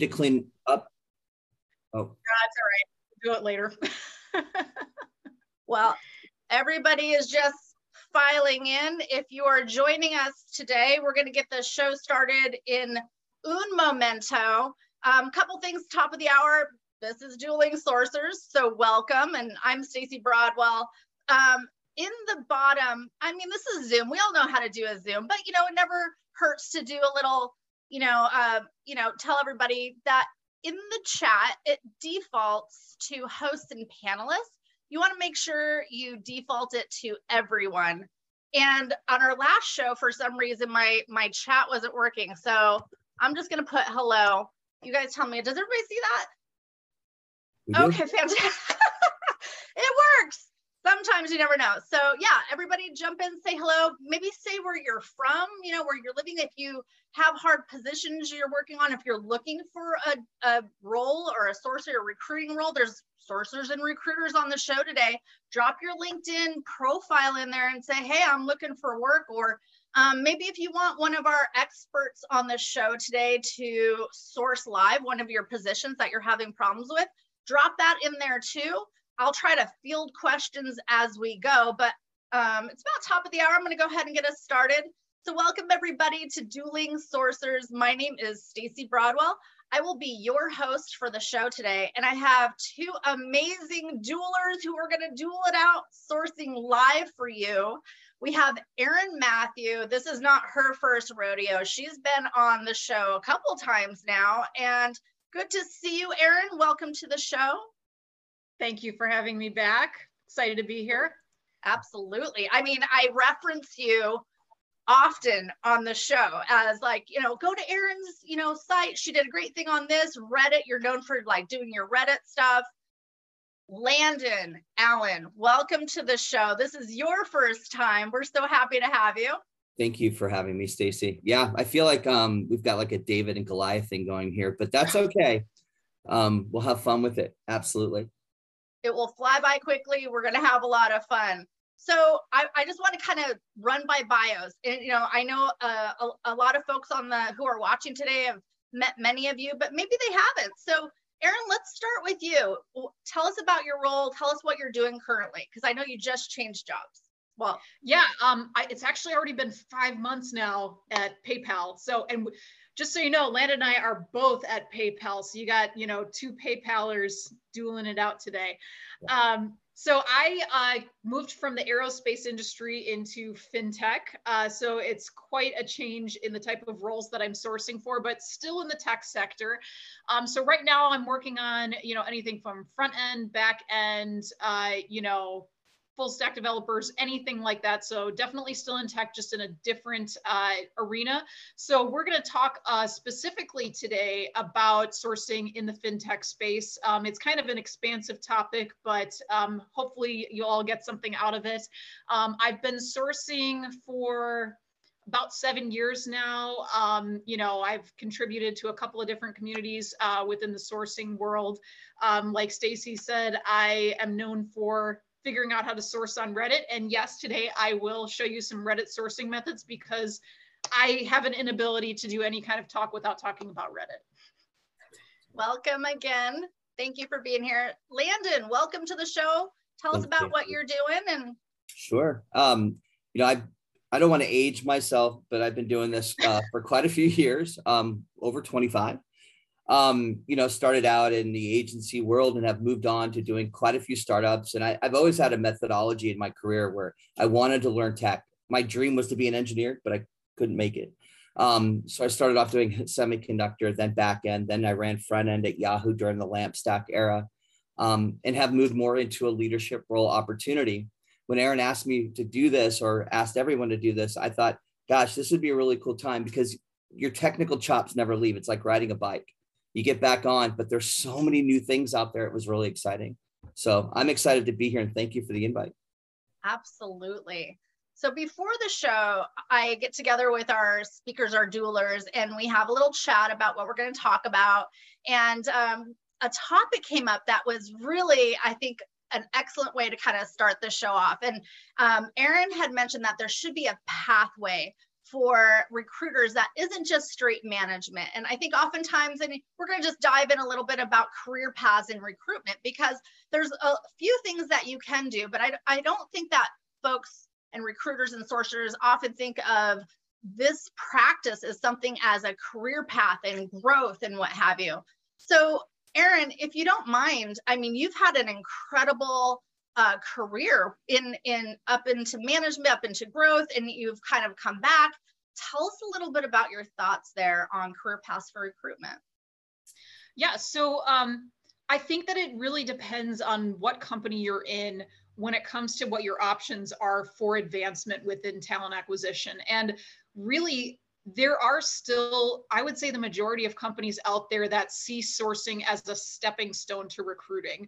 to clean up. Oh, no, that's all right. We'll do it later. Well, everybody is just filing in. If you are joining us today, we're going to get the show started in un momento. Couple things top of the hour. This is Dueling Sorcerers, so welcome. And I'm Stacey Broadwell. In the bottom, I mean, this is Zoom. We all know how to do a Zoom, but you know, it never hurts to do a little, tell everybody that in the chat, it defaults to hosts and panelists. You want to make sure you default it to everyone. And on our last show, for some reason, my chat wasn't working. So I'm just going to put hello. You guys tell me, does everybody see that? Okay, fantastic. It works. Sometimes you never know. So yeah, everybody jump in, say hello, maybe say where you're from, you know, where you're living, if you have hard positions you're working on, if you're looking for a role or a sorcerer or recruiting role, there's sorcerers and recruiters on the show today. Drop your LinkedIn profile in there and say, hey, I'm looking for work. Or maybe if you want one of our experts on the show today to source live one of your positions that you're having problems with, drop that in there too. I'll try to field questions as we go, but it's about top of the hour. I'm going to go ahead and get us started. So welcome everybody to Dueling Sorcerers. My name is Stacey Broadwell. I will be your host for the show today. And I have two amazing duelers who are going to duel it out, sourcing live for you. We have Erin Mathew. This is not her first rodeo. She's been on the show a couple times now. And good to see you, Erin. Welcome to the show. Thank you for having me back. Excited to be here. Absolutely. I mean, I reference you often on the show as like, you know, go to Erin's, you know, site. She did a great thing on this Reddit. You're known for like doing your Reddit stuff. Landon Allen, welcome to the show. This is your first time. We're so happy to have you. Thank you for having me, Stacey. Yeah, I feel like we've got like a David and Goliath thing going here, but that's okay. We'll have fun with it. Absolutely. It will fly by quickly. We're going to have a lot of fun. So I just want to kind of run by bios. And, you know, I know a lot of folks on the who are watching today have met many of you, but maybe they haven't. So Erin, let's start with you. Tell us about your role. Tell us what you're doing currently, because I know you just changed jobs. Well, yeah, it's actually already been 5 months now at PayPal. So, and just so you know, Landon and I are both at PayPal. So you got, you know, two PayPalers dueling it out today. So I moved from the aerospace industry into fintech. So it's quite a change in the type of roles that I'm sourcing for, but still in the tech sector. So right now I'm working on, you know, anything from front end, back end, you know, full stack developers, anything like that. So definitely still in tech, just in a different arena. So we're going to talk specifically today about sourcing in the fintech space. It's kind of an expansive topic, but hopefully you'll all get something out of it. I've been sourcing for about 7 years now. You know, I've contributed to a couple of different communities within the sourcing world. Like Stacey said, I am known for figuring out how to source on Reddit. And yes, today I will show you some Reddit sourcing methods because I have an inability to do any kind of talk without talking about Reddit. Welcome again. Thank you for being here. Landon, welcome to the show. Tell us about what you're doing. And sure. You know, I don't want to age myself, but I've been doing this for quite a few years, over 25. You know, started out in the agency world and have moved on to doing quite a few startups. And I've always had a methodology in my career where I wanted to learn tech. My dream was to be an engineer, but I couldn't make it. So I started off doing semiconductor, then back end, then I ran front end at Yahoo during the Lamp Stack era, and have moved more into a leadership role opportunity. When Erin asked me to do this, or asked everyone to do this, I thought, gosh, this would be a really cool time because your technical chops never leave. It's like riding a bike. You get back on, but there's so many new things out there. It was really exciting. So I'm excited to be here and thank you for the invite. Absolutely. So before the show, I get together with our speakers, our duelers, and we have a little chat about what we're going to talk about. And a topic came up that was really, I think, an excellent way to kind of start the show off. And Erin had mentioned that there should be a pathway for recruiters that isn't just straight management. And I think oftentimes, and we're going to just dive in a little bit about career paths in recruitment, because there's a few things that you can do, but I don't think that folks and recruiters and sourcers often think of this practice as something as a career path and growth and what have you. So Erin, if you don't mind, I mean, you've had an incredible career in up into management, up into growth, and you've kind of come back. Tell us a little bit about your thoughts there on career paths for recruitment. Yeah, so I think that it really depends on what company you're in when it comes to what your options are for advancement within talent acquisition. And really, there are still, I would say, the majority of companies out there that see sourcing as a stepping stone to recruiting,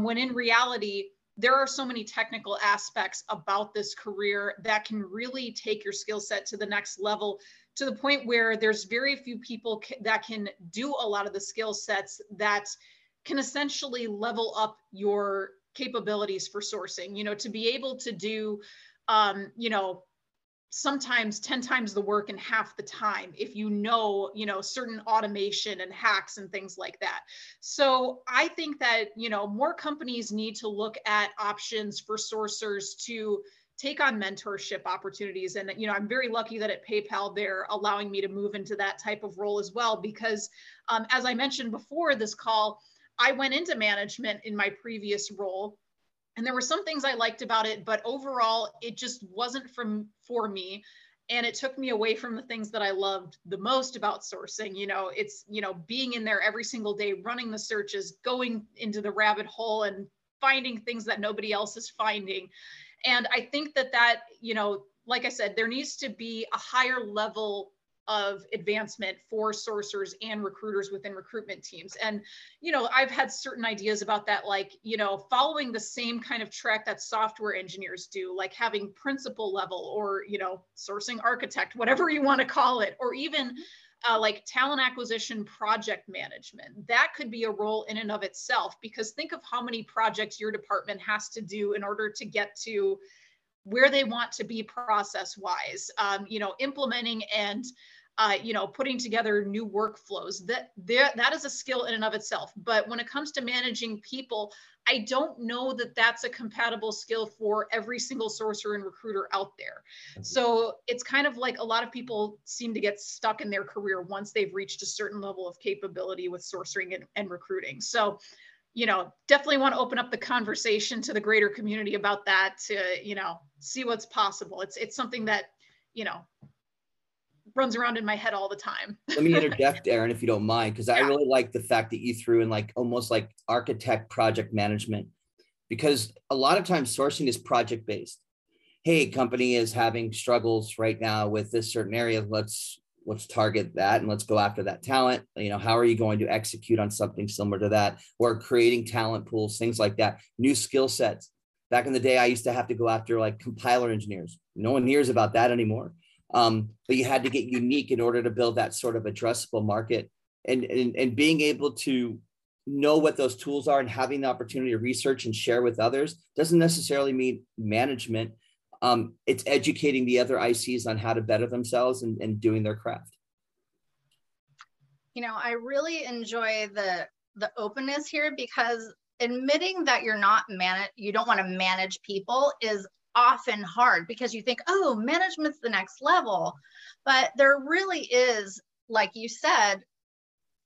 when in reality, there are so many technical aspects about this career that can really take your skill set to the next level, to the point where there's very few people that can do a lot of the skill sets that can essentially level up your capabilities for sourcing. You know, to be able to do, you know, sometimes 10 times the work in half the time, if you know, certain automation and hacks and things like that. So I think that, more companies need to look at options for sourcers to take on mentorship opportunities. And, I'm very lucky that at PayPal, they're allowing me to move into that type of role as well, because as I mentioned before this call, I went into management in my previous role. And there were some things I liked about it, but overall, it just wasn't for me. And it took me away from the things that I loved the most about sourcing. It's, being in there every single day, running the searches, going into the rabbit hole and finding things that nobody else is finding. And I think that like I said, there needs to be a higher level of advancement for sourcers and recruiters within recruitment teams. And, I've had certain ideas about that, like, following the same kind of track that software engineers do, like having principal level or, sourcing architect, whatever you want to call it, or even like talent acquisition project management. That could be a role in and of itself, because think of how many projects your department has to do in order to get to where they want to be process-wise, implementing and putting together new workflows. That is a skill in and of itself. But when it comes to managing people, I don't know that that's a compatible skill for every single sourcer and recruiter out there. So it's kind of like a lot of people seem to get stuck in their career once they've reached a certain level of capability with sourcing and recruiting. So, definitely want to open up the conversation to the greater community about that to, see what's possible. It's something that, runs around in my head all the time. Let me interject, Erin, if you don't mind, because I really like the fact that you threw in like almost like architect project management, because a lot of times sourcing is project based. Hey, company is having struggles right now with this certain area. Let's target that and let's go after that talent. How are you going to execute on something similar to that, or creating talent pools, things like that, new skill sets. Back in the day, I used to have to go after like compiler engineers. No one hears about that anymore. But you had to get unique in order to build that sort of addressable market, and being able to know what those tools are and having the opportunity to research and share with others doesn't necessarily mean management. It's educating the other ICs on how to better themselves and doing their craft. I really enjoy the openness here, because admitting that you're not you don't want to manage people is often hard, because you think, oh, management's the next level. But there really is, like you said,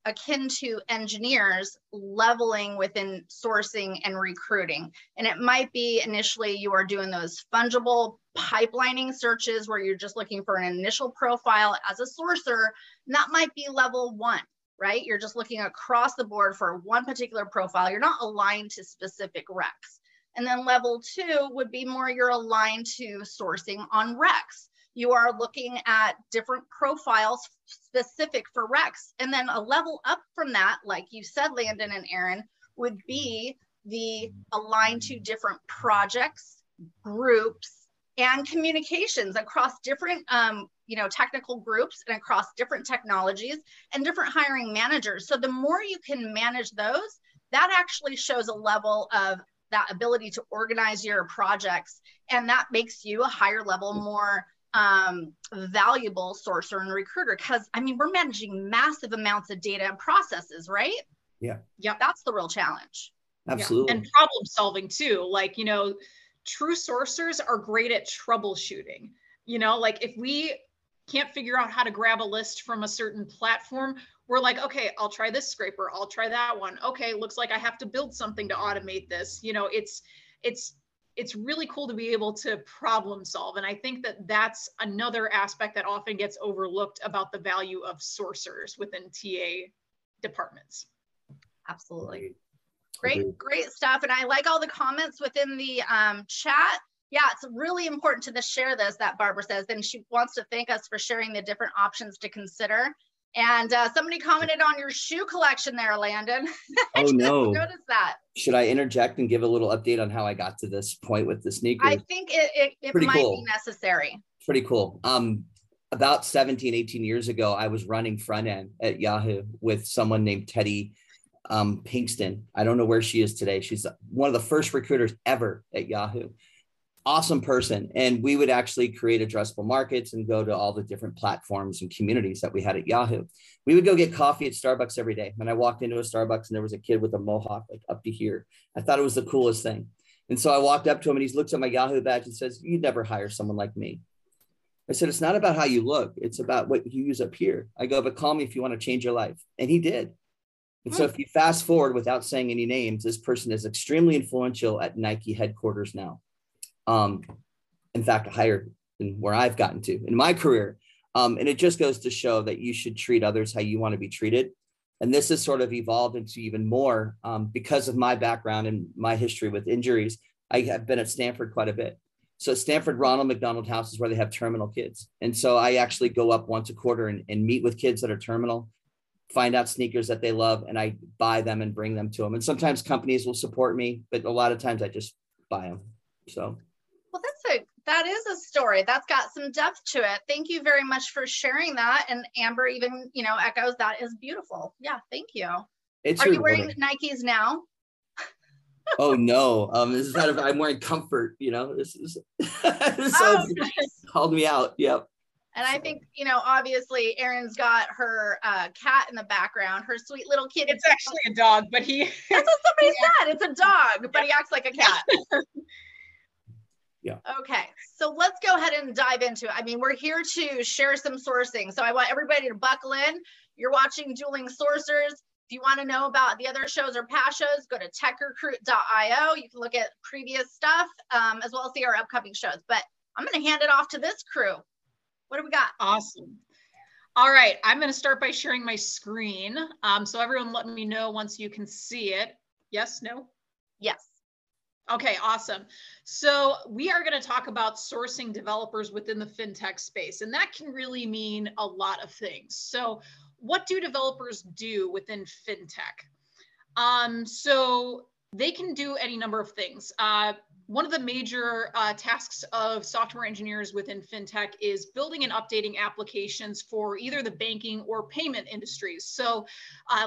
akin to engineers leveling within sourcing and recruiting. And it might be initially you are doing those fungible pipelining searches where you're just looking for an initial profile as a sourcer, and that might be level one, right? You're just looking across the board for one particular profile. You're not aligned to specific recs. And then level two would be more you're aligned to sourcing on recs. You are looking at different profiles specific for recs. And then a level up from that, like you said, Landon and Erin, would be the aligned to different projects, groups, and communications across different technical groups and across different technologies and different hiring managers. So the more you can manage those, that actually shows a level of that ability to organize your projects. And that makes you a higher level, more valuable sourcer and recruiter, because I mean, we're managing massive amounts of data and processes, right? Yeah. Yeah. That's the real challenge. Absolutely. Yeah. And problem solving too. Like, you know, true sourcers are great at troubleshooting. You know, like if we can't figure out how to grab a list from a certain platform, we're like, okay, I'll try this scraper. I'll try that one. Okay. Looks like I have to build something to automate this. You know, it's really cool to be able to problem solve. And I think that that's another aspect that often gets overlooked about the value of sourcers within TA departments. Absolutely. Great, great stuff. And I like all the comments within the chat. Yeah, it's really important to share this, that Barbara says, and she wants to thank us for sharing the different options to consider. And somebody commented on your shoe collection there, Landon. Oh, no. Notice that. Should I interject and give a little update on how I got to this point with the sneakers? I think it might be necessary. Pretty cool. About 17, 18 years ago, I was running front end at Yahoo with someone named Teddy Pinkston. I don't know where she is today. She's one of the first recruiters ever at Yahoo. Awesome person. And we would actually create addressable markets and go to all the different platforms and communities that we had at Yahoo. We would go get coffee at Starbucks every day. When I walked into a Starbucks and there was a kid with a mohawk like up to here, I thought it was the coolest thing. And so I walked up to him and he looks at my Yahoo badge and says, "You'd never hire someone like me." I said, "It's not about how you look. It's about what you use up here." I go, "But call me if you want to change your life." And he did. And so if you fast forward without saying any names, this person is extremely influential at Nike headquarters now. In fact, higher than where I've gotten to in my career. And it just goes to show that you should treat others how you want to be treated. And this has sort of evolved into even more because of my background and my history with injuries. I have been at Stanford quite a bit. So Stanford Ronald McDonald House is where they have terminal kids. And so I actually go up once a quarter and meet with kids that are terminal, find out sneakers that they love, and I buy them and bring them to them. And sometimes companies will support me, but a lot of times I just buy them. So. Well, that is a story that's got some depth to it. Thank you very much for sharing that. And Amber even, you know, echoes that is beautiful. Yeah, thank you. Are you wearing Nikes now? Oh no, this is not. I'm wearing comfort. You know, this is. So nice. Called me out. Yep. And I think, you know, obviously Erin's got her cat in the background, her sweet little kitty. It's actually a dog, but he. That's what somebody said. It's a dog, but he acts like a cat. Yeah. Okay. So let's go ahead and dive into it. I mean, we're here to share some sourcing. So I want everybody to buckle in. You're watching Dueling Sourcers. If you want to know about the other shows or past shows, go to techrecruit.io. You can look at previous stuff as well as see our upcoming shows. But I'm going to hand it off to this crew. What do we got? Awesome. All right. I'm going to start by sharing my screen. So everyone let me know once you can see it. Yes? No? Yes. Okay, awesome. So we are going to talk about sourcing developers within the fintech space, and that can really mean a lot of things. So what do developers do within fintech? So they can do any number of things. One of the major tasks of software engineers within fintech is building and updating applications for either the banking or payment industries. So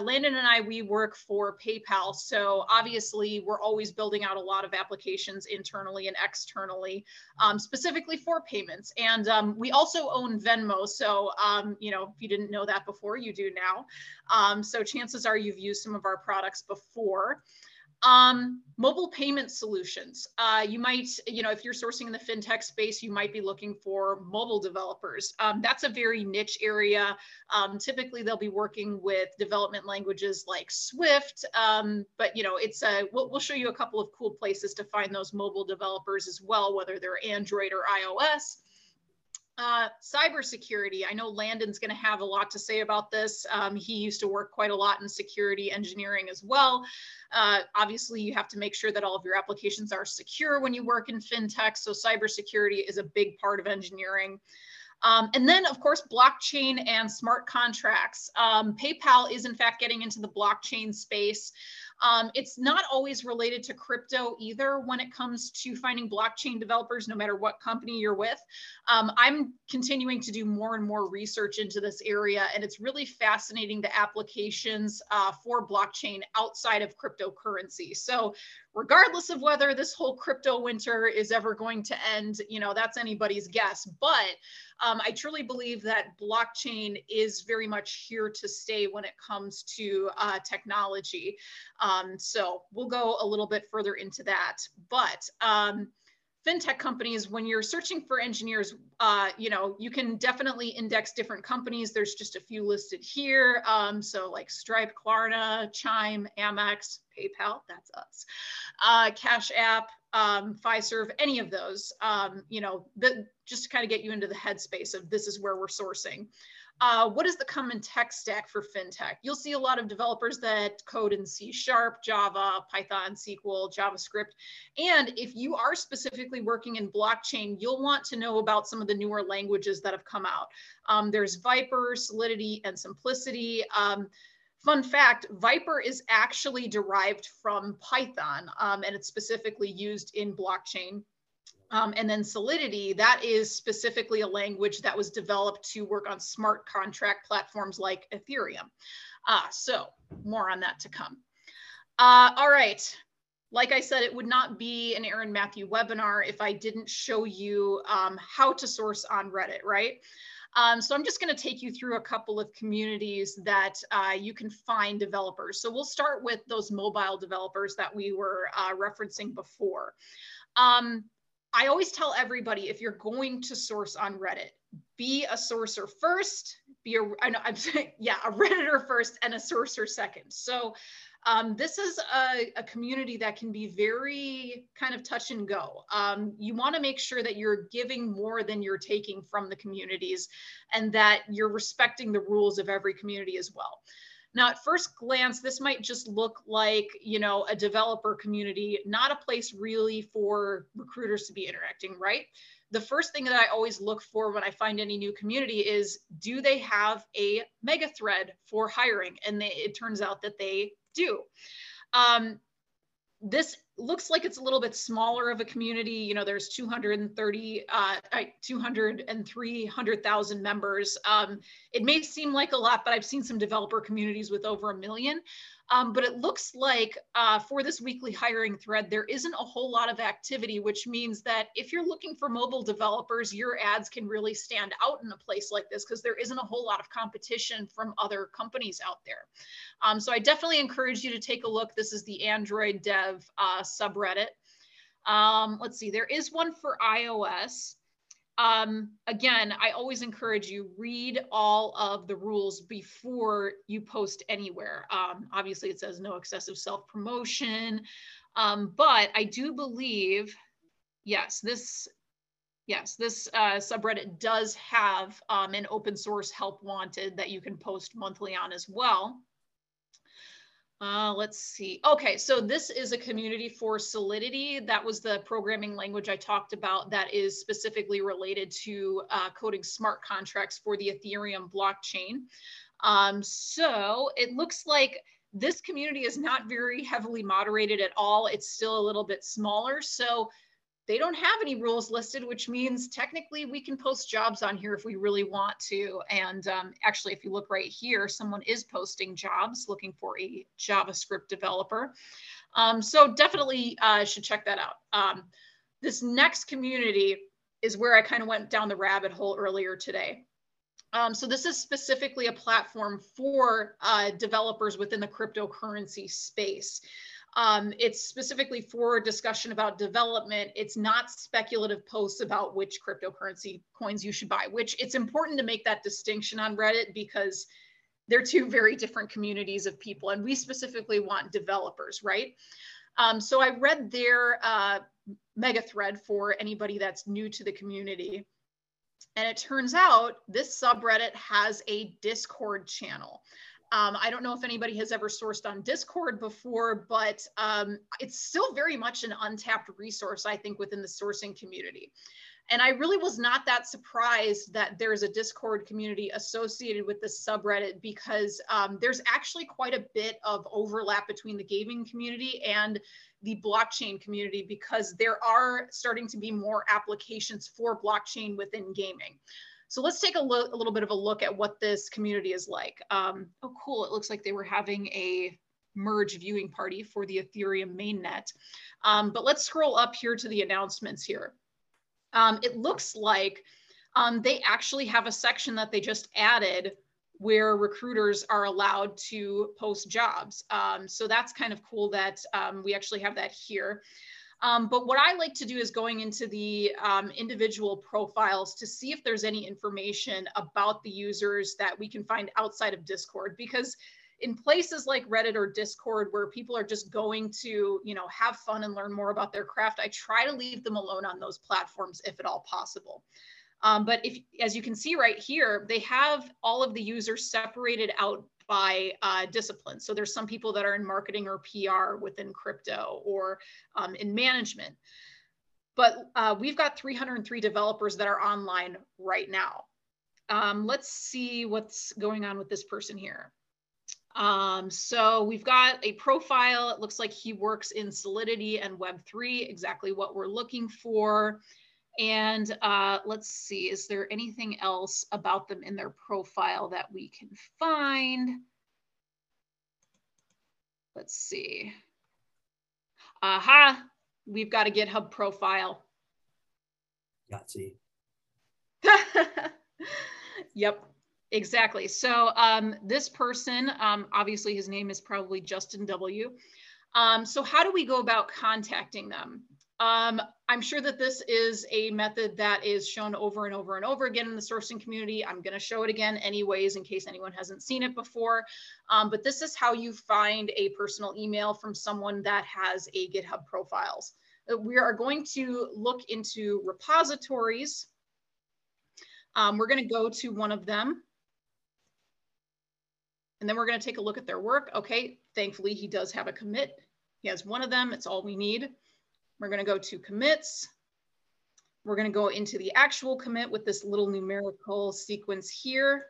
Landon and I, we work for PayPal. So obviously we're always building out a lot of applications internally and externally, specifically for payments. And we also own Venmo. So, you know, if you didn't know that before, you do now. So chances are you've used some of our products before. Mobile payment solutions. You might, you know, if you're sourcing in the fintech space, you might be looking for mobile developers. That's a very niche area. Typically, they'll be working with development languages like Swift. But you know, it's a. We'll show you a couple of cool places to find those mobile developers as well, whether they're Android or iOS. Cybersecurity. I know Landon's going to have a lot to say about this. He used to work quite a lot in security engineering as well. Obviously, you have to make sure that all of your applications are secure when you work in fintech. So cybersecurity is a big part of engineering. And then, of course, blockchain and smart contracts. PayPal is, in fact, getting into the blockchain space. It's not always related to crypto either when it comes to finding blockchain developers, no matter what company you're with. I'm continuing to do more and more research into this area, and it's really fascinating the applications for blockchain outside of cryptocurrency. So regardless of whether this whole crypto winter is ever going to end, you know, that's anybody's guess. But I truly believe that blockchain is very much here to stay when it comes to technology. So we'll go a little bit further into that. But fintech companies, when you're searching for engineers, you know, you can definitely index different companies. There's just a few listed here. So like Stripe, Klarna, Chime, Amex, PayPal, that's us, Cash App, Fiserv, any of those, you know, just to kind of get you into the headspace of this is where we're sourcing. What is the common tech stack for fintech? You'll see a lot of developers that code in C#, Java, Python, SQL, JavaScript. And if you are specifically working in blockchain, you'll want to know about some of the newer languages that have come out. There's Vyper, Solidity, and Simplicity. Fun fact, Vyper is actually derived from Python, and it's specifically used in blockchain. And then Solidity, that is specifically a language that was developed to work on smart contract platforms like Ethereum. So more on that to come. All right. Like I said, it would not be an Erin Mathew webinar if I didn't show you how to source on Reddit, right? So I'm just going to take you through a couple of communities that you can find developers. So we'll start with those mobile developers that we were referencing before. I always tell everybody, if you're going to source on Reddit, be a sourcer first, a Redditor first and a sourcer second. So this is a community that can be very kind of touch and go. You want to make sure that you're giving more than you're taking from the communities and that you're respecting the rules of every community as well. Now, at first glance, this might just look like, you know, a developer community, not a place really for recruiters to be interacting, right? The first thing that I always look for when I find any new community is, do they have a mega thread for hiring? And it turns out that they do. This looks like it's a little bit smaller of a community. You know, there's 200,000 members. It may seem like a lot, but I've seen some developer communities with over 1 million. But it looks like for this weekly hiring thread, there isn't a whole lot of activity, which means that if you're looking for mobile developers, your ads can really stand out in a place like this because there isn't a whole lot of competition from other companies out there. So I definitely encourage you to take a look. This is the Android Dev subreddit. Let's see, there is one for iOS. Again, I always encourage you, read all of the rules before you post anywhere. Obviously, it says no excessive self-promotion, but I do believe, yes, this subreddit does have an open source help wanted that you can post monthly on as well. Let's see. Okay, so this is a community for Solidity. That was the programming language I talked about that is specifically related to coding smart contracts for the Ethereum blockchain. So it looks like this community is not very heavily moderated at all. It's still a little bit smaller. So they don't have any rules listed, which means technically we can post jobs on here if we really want to. And actually, if you look right here, someone is posting jobs looking for a JavaScript developer. So definitely should check that out. This next community is where I kind of went down the rabbit hole earlier today. So this is specifically a platform for developers within the cryptocurrency space. It's specifically for discussion about development. It's not speculative posts about which cryptocurrency coins you should buy, which it's important to make that distinction on Reddit because they're two very different communities of people. And we specifically want developers, right? So I read their mega thread for anybody that's new to the community. And it turns out this subreddit has a Discord channel. I don't know if anybody has ever sourced on Discord before, but it's still very much an untapped resource, I think, within the sourcing community. And I really was not that surprised that there's a Discord community associated with the subreddit, because there's actually quite a bit of overlap between the gaming community and the blockchain community, because there are starting to be more applications for blockchain within gaming. So let's take a little bit of a look at what this community is like. Oh, cool. It looks like they were having a merge viewing party for the Ethereum mainnet. But let's scroll up here to the announcements here. It looks like they actually have a section that they just added where recruiters are allowed to post jobs. So that's kind of cool that we actually have that here. But what I like to do is going into the individual profiles to see if there's any information about the users that we can find outside of Discord, because in places like Reddit or Discord where people are just going to, you know, have fun and learn more about their craft, I try to leave them alone on those platforms if at all possible. But if, as you can see right here, they have all of the users separated out by discipline. So there's some people that are in marketing or PR within crypto or in management. But we've got 303 developers that are online right now. Let's see what's going on with this person here. So we've got a profile. It looks like he works in Solidity and Web3, exactly what we're looking for. And let's see, is there anything else about them in their profile that we can find? Let's see. Aha, we've got a GitHub profile. Yahtzee. Yep. Exactly. So this person, obviously his name is probably Justin W. So how do we go about contacting them? I'm sure that this is a method that is shown over and over and over again in the sourcing community. I'm going to show it again anyways in case anyone hasn't seen it before. But this is how you find a personal email from someone that has a GitHub profiles. We are going to look into repositories. We're going to go to one of them. And then we're going to take a look at their work. Okay, thankfully he does have a commit. He has one of them, it's all we need. We're going to go to commits. We're going to go into the actual commit with this little numerical sequence here.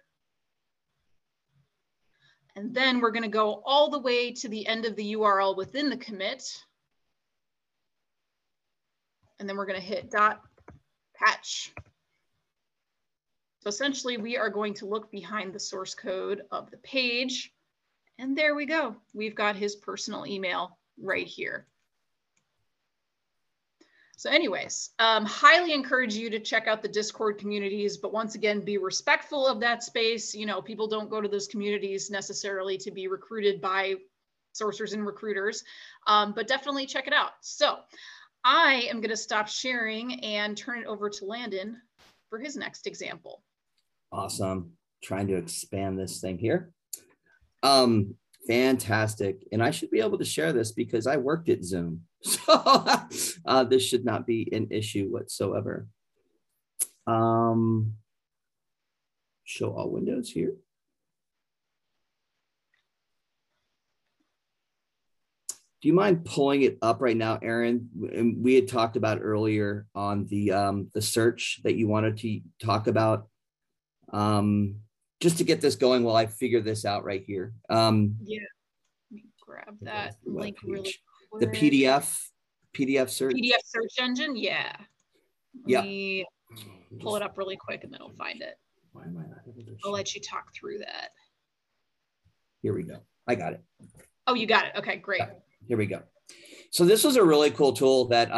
And then we're going to go all the way to the end of the URL within the commit. And then we're going to hit dot patch. So essentially we are going to look behind the source code of the page, and there we go. We've got his personal email right here. So anyways, highly encourage you to check out the Discord communities, but once again, be respectful of that space. You know, people don't go to those communities necessarily to be recruited by sourcers and recruiters, but definitely check it out. So I am gonna stop sharing and turn it over to Landon for his next example. Awesome. Trying to expand this thing here. Fantastic. And I should be able to share this because I worked at Zoom. So this should not be an issue whatsoever. Show all windows here. Do you mind pulling it up right now, Erin? And we had talked about earlier on the search that you wanted to talk about. Just to get this going while I figure this out right here. Yeah, let me grab that link really quick. The PDF search. PDF search engine, yeah. Let me pull it up really quick and then I'll find it. Why am I not able to show? I'll let you talk through that. Here we go, I got it. Oh, you got it, okay, great. Here we go. So this was a really cool tool that,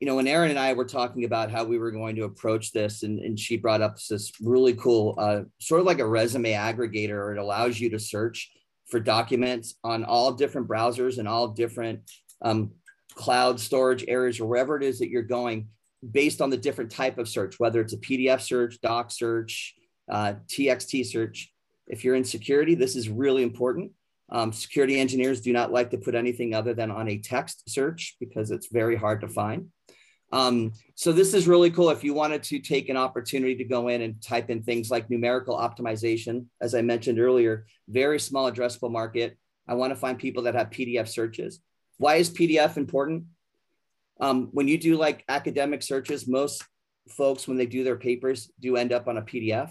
you know, when Erin and I were talking about how we were going to approach this, and she brought up this really cool, sort of like a resume aggregator. It allows you to search for documents on all different browsers and all different cloud storage areas or wherever it is that you're going based on the different type of search, whether it's a PDF search, doc search, TXT search. If you're in security, this is really important. Security engineers do not like to put anything other than on a text search because it's very hard to find. So this is really cool if you wanted to take an opportunity to go in and type in things like numerical optimization. As I mentioned earlier, very small addressable market. I want to find people that have PDF searches. Why is PDF important? When you do like academic searches, most folks, when they do their papers, do end up on a PDF.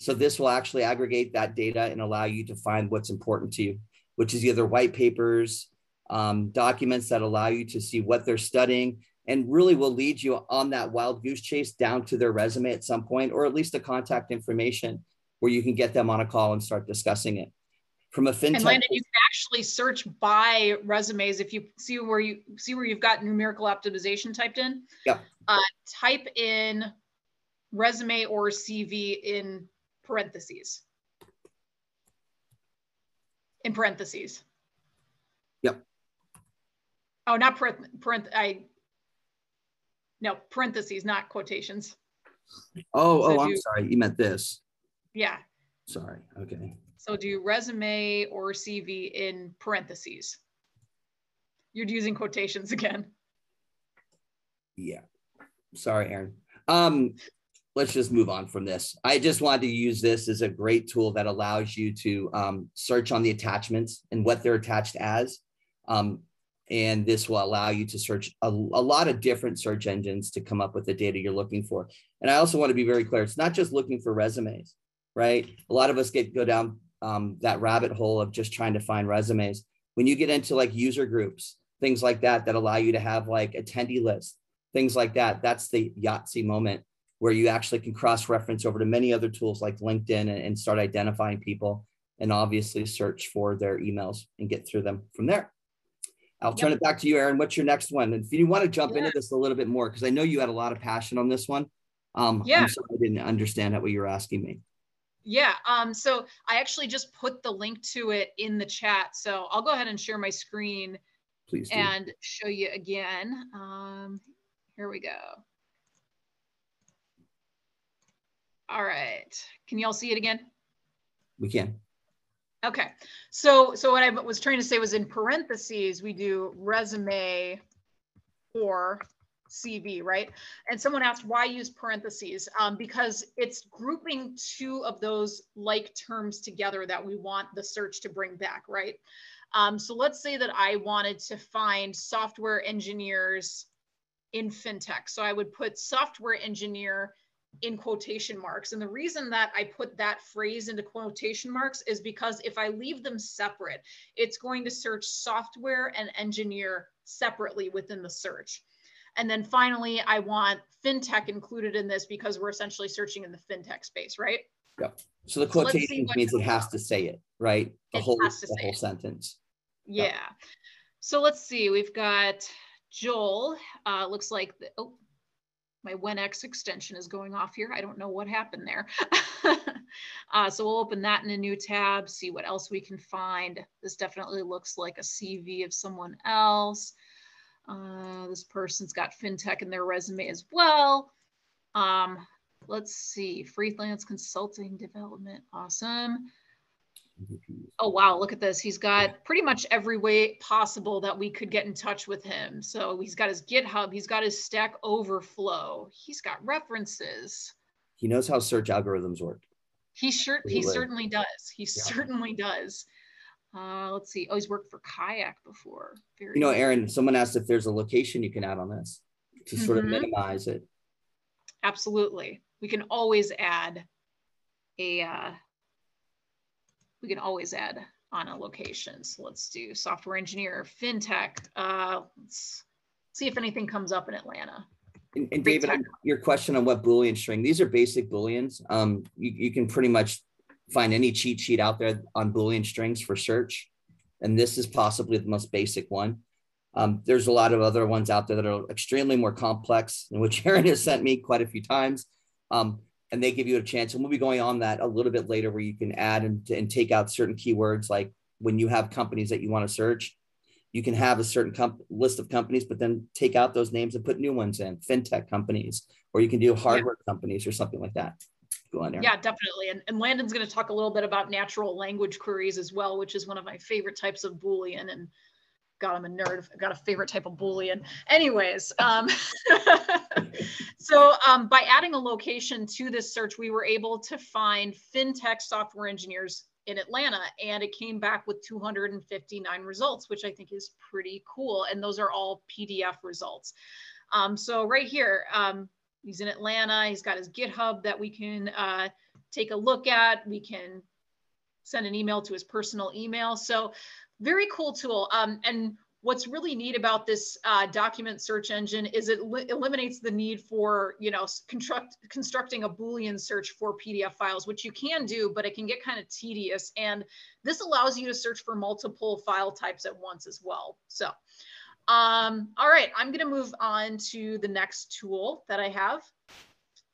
So this will actually aggregate that data and allow you to find what's important to you, which is either white papers, documents that allow you to see what they're studying, and really will lead you on that wild goose chase down to their resume at some point, or at least the contact information where you can get them on a call and start discussing it. From a fintech, and Landon, you can actually search by resumes if you see where you've got numerical optimization typed in. Yeah. Type in resume or CV in parentheses. In parentheses. Yep. Oh, not no, parentheses, not quotations. Oh, so I'm sorry. You meant this. Yeah. Sorry. Okay. So do resume or CV in parentheses. You're using quotations again. Yeah. Sorry, Erin. Let's just move on from this. I just wanted to use this as a great tool that allows you to search on the attachments and what they're attached as. And this will allow you to search a lot of different search engines to come up with the data you're looking for. And I also want to be very clear, it's not just looking for resumes, right? A lot of us go down that rabbit hole of just trying to find resumes. When you get into like user groups, things like that, that allow you to have like attendee lists, things like that, that's the Yahtzee moment, where you actually can cross-reference over to many other tools like LinkedIn and start identifying people and obviously search for their emails and get through them from there. I'll turn it back to you, Erin. What's your next one? And if you want to jump into this a little bit more, because I know you had a lot of passion on this one. I'm sorry I didn't understand what you were asking me. Yeah, so I actually just put the link to it in the chat. So I'll go ahead and share my screen and show you again. Here we go. All right, can you all see it again? We can. Okay, so what I was trying to say was in parentheses, we do resume or CV, right? And someone asked why use parentheses? Because it's grouping two of those like terms together that we want the search to bring back, right? So let's say that I wanted to find software engineers in fintech. So I would put software engineer in quotation marks. And the reason that I put that phrase into quotation marks is because if I leave them separate, it's going to search software and engineer separately within the search. And then finally, I want fintech included in this because we're essentially searching in the fintech space, right? Yep. So the quotation means it has to say it, right? The whole sentence. Yeah. Yep. So let's see, we've got Joel, looks like, my WenX extension is going off here. I don't know what happened there. So we'll open that in a new tab, see what else we can find. This definitely looks like a CV of someone else. This person's got fintech in their resume as well. Let's see, freelance consulting development, awesome. Oh, wow, look at this. He's got pretty much every way possible that we could get in touch with him. So he's got his GitHub, he's got his Stack Overflow, he's got references. He knows how search algorithms work. He certainly does. He certainly does. Let's see. Oh, he's worked for Kayak before. You know, Erin, someone asked if there's a location you can add on this to sort of minimize it. Absolutely. We can always add a... we can always add on a location. So let's do software engineer, fintech. Let's see if anything comes up in Atlanta. And David, your question on what Boolean string, these are basic Booleans. You can pretty much find any cheat sheet out there on Boolean strings for search. And this is possibly the most basic one. There's a lot of other ones out there that are extremely more complex, and which Erin has sent me quite a few times. And they give you a chance. And we'll be going on that a little bit later, where you can add and take out certain keywords. Like when you have companies that you want to search, you can have a certain list of companies, but then take out those names and put new ones in, fintech companies, or you can do hardware companies or something like that. Go on there. Yeah, definitely. And Landon's going to talk a little bit about natural language queries as well, which is one of my favorite types of Boolean. And God, I'm a nerd. I've got a favorite type of Boolean. Anyways, so by adding a location to this search, we were able to find fintech software engineers in Atlanta, and it came back with 259 results, which I think is pretty cool. And those are all PDF results. So right here, He's in Atlanta. He's got his GitHub that we can take a look at. We can send an email to his personal email. So very cool tool. And what's really neat about this document search engine is it eliminates the need for, you know, constructing a Boolean search for PDF files, which you can do, but it can get kind of tedious. And this allows you to search for multiple file types at once as well. So, all right, I'm going to move on to the next tool that I have.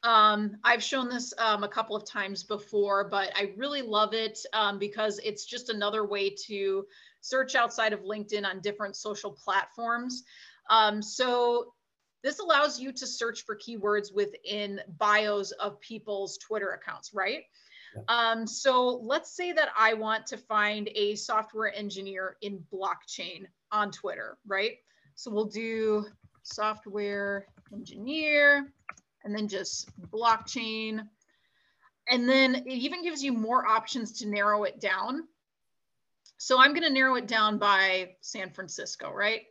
I've shown this a couple of times before, but I really love it because it's just another way to search outside of LinkedIn on different social platforms. So this allows you to search for keywords within bios of people's Twitter accounts, right? Yeah. So let's say that I want to find a software engineer in blockchain on Twitter, right? So we'll do software engineer and then just blockchain. And then it even gives you more options to narrow it down. So I'm going to narrow it down by San Francisco, right?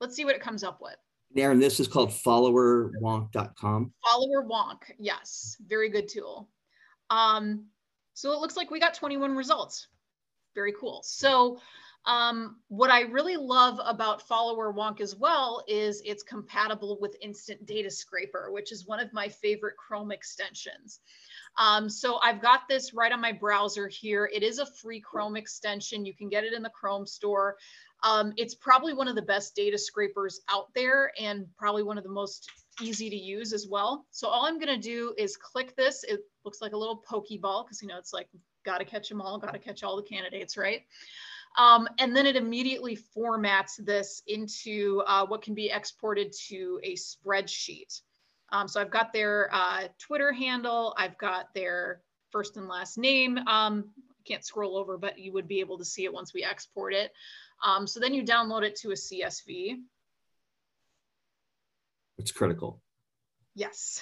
Let's see what it comes up with. Erin, this is called followerwonk.com. Followerwonk, yes. Very good tool. So it looks like we got 21 results. Very cool. So what I really love about followerwonk as well is it's compatible with Instant Data Scraper, which is one of my favorite Chrome extensions. So I've got this right on my browser here. It is a free Chrome extension. You can get it in the Chrome store. It's probably one of the best data scrapers out there and probably one of the most easy to use as well. So all I'm going to do is click this. It looks like a little Pokeball because, you know, it's like, got to catch them all, got to catch all the candidates, right? And then it immediately formats this into what can be exported to a spreadsheet. So I've got their Twitter handle, I've got their first and last name. I can't scroll over, but you would be able to see it once we export it. So then you download it to a CSV. It's critical. Yes.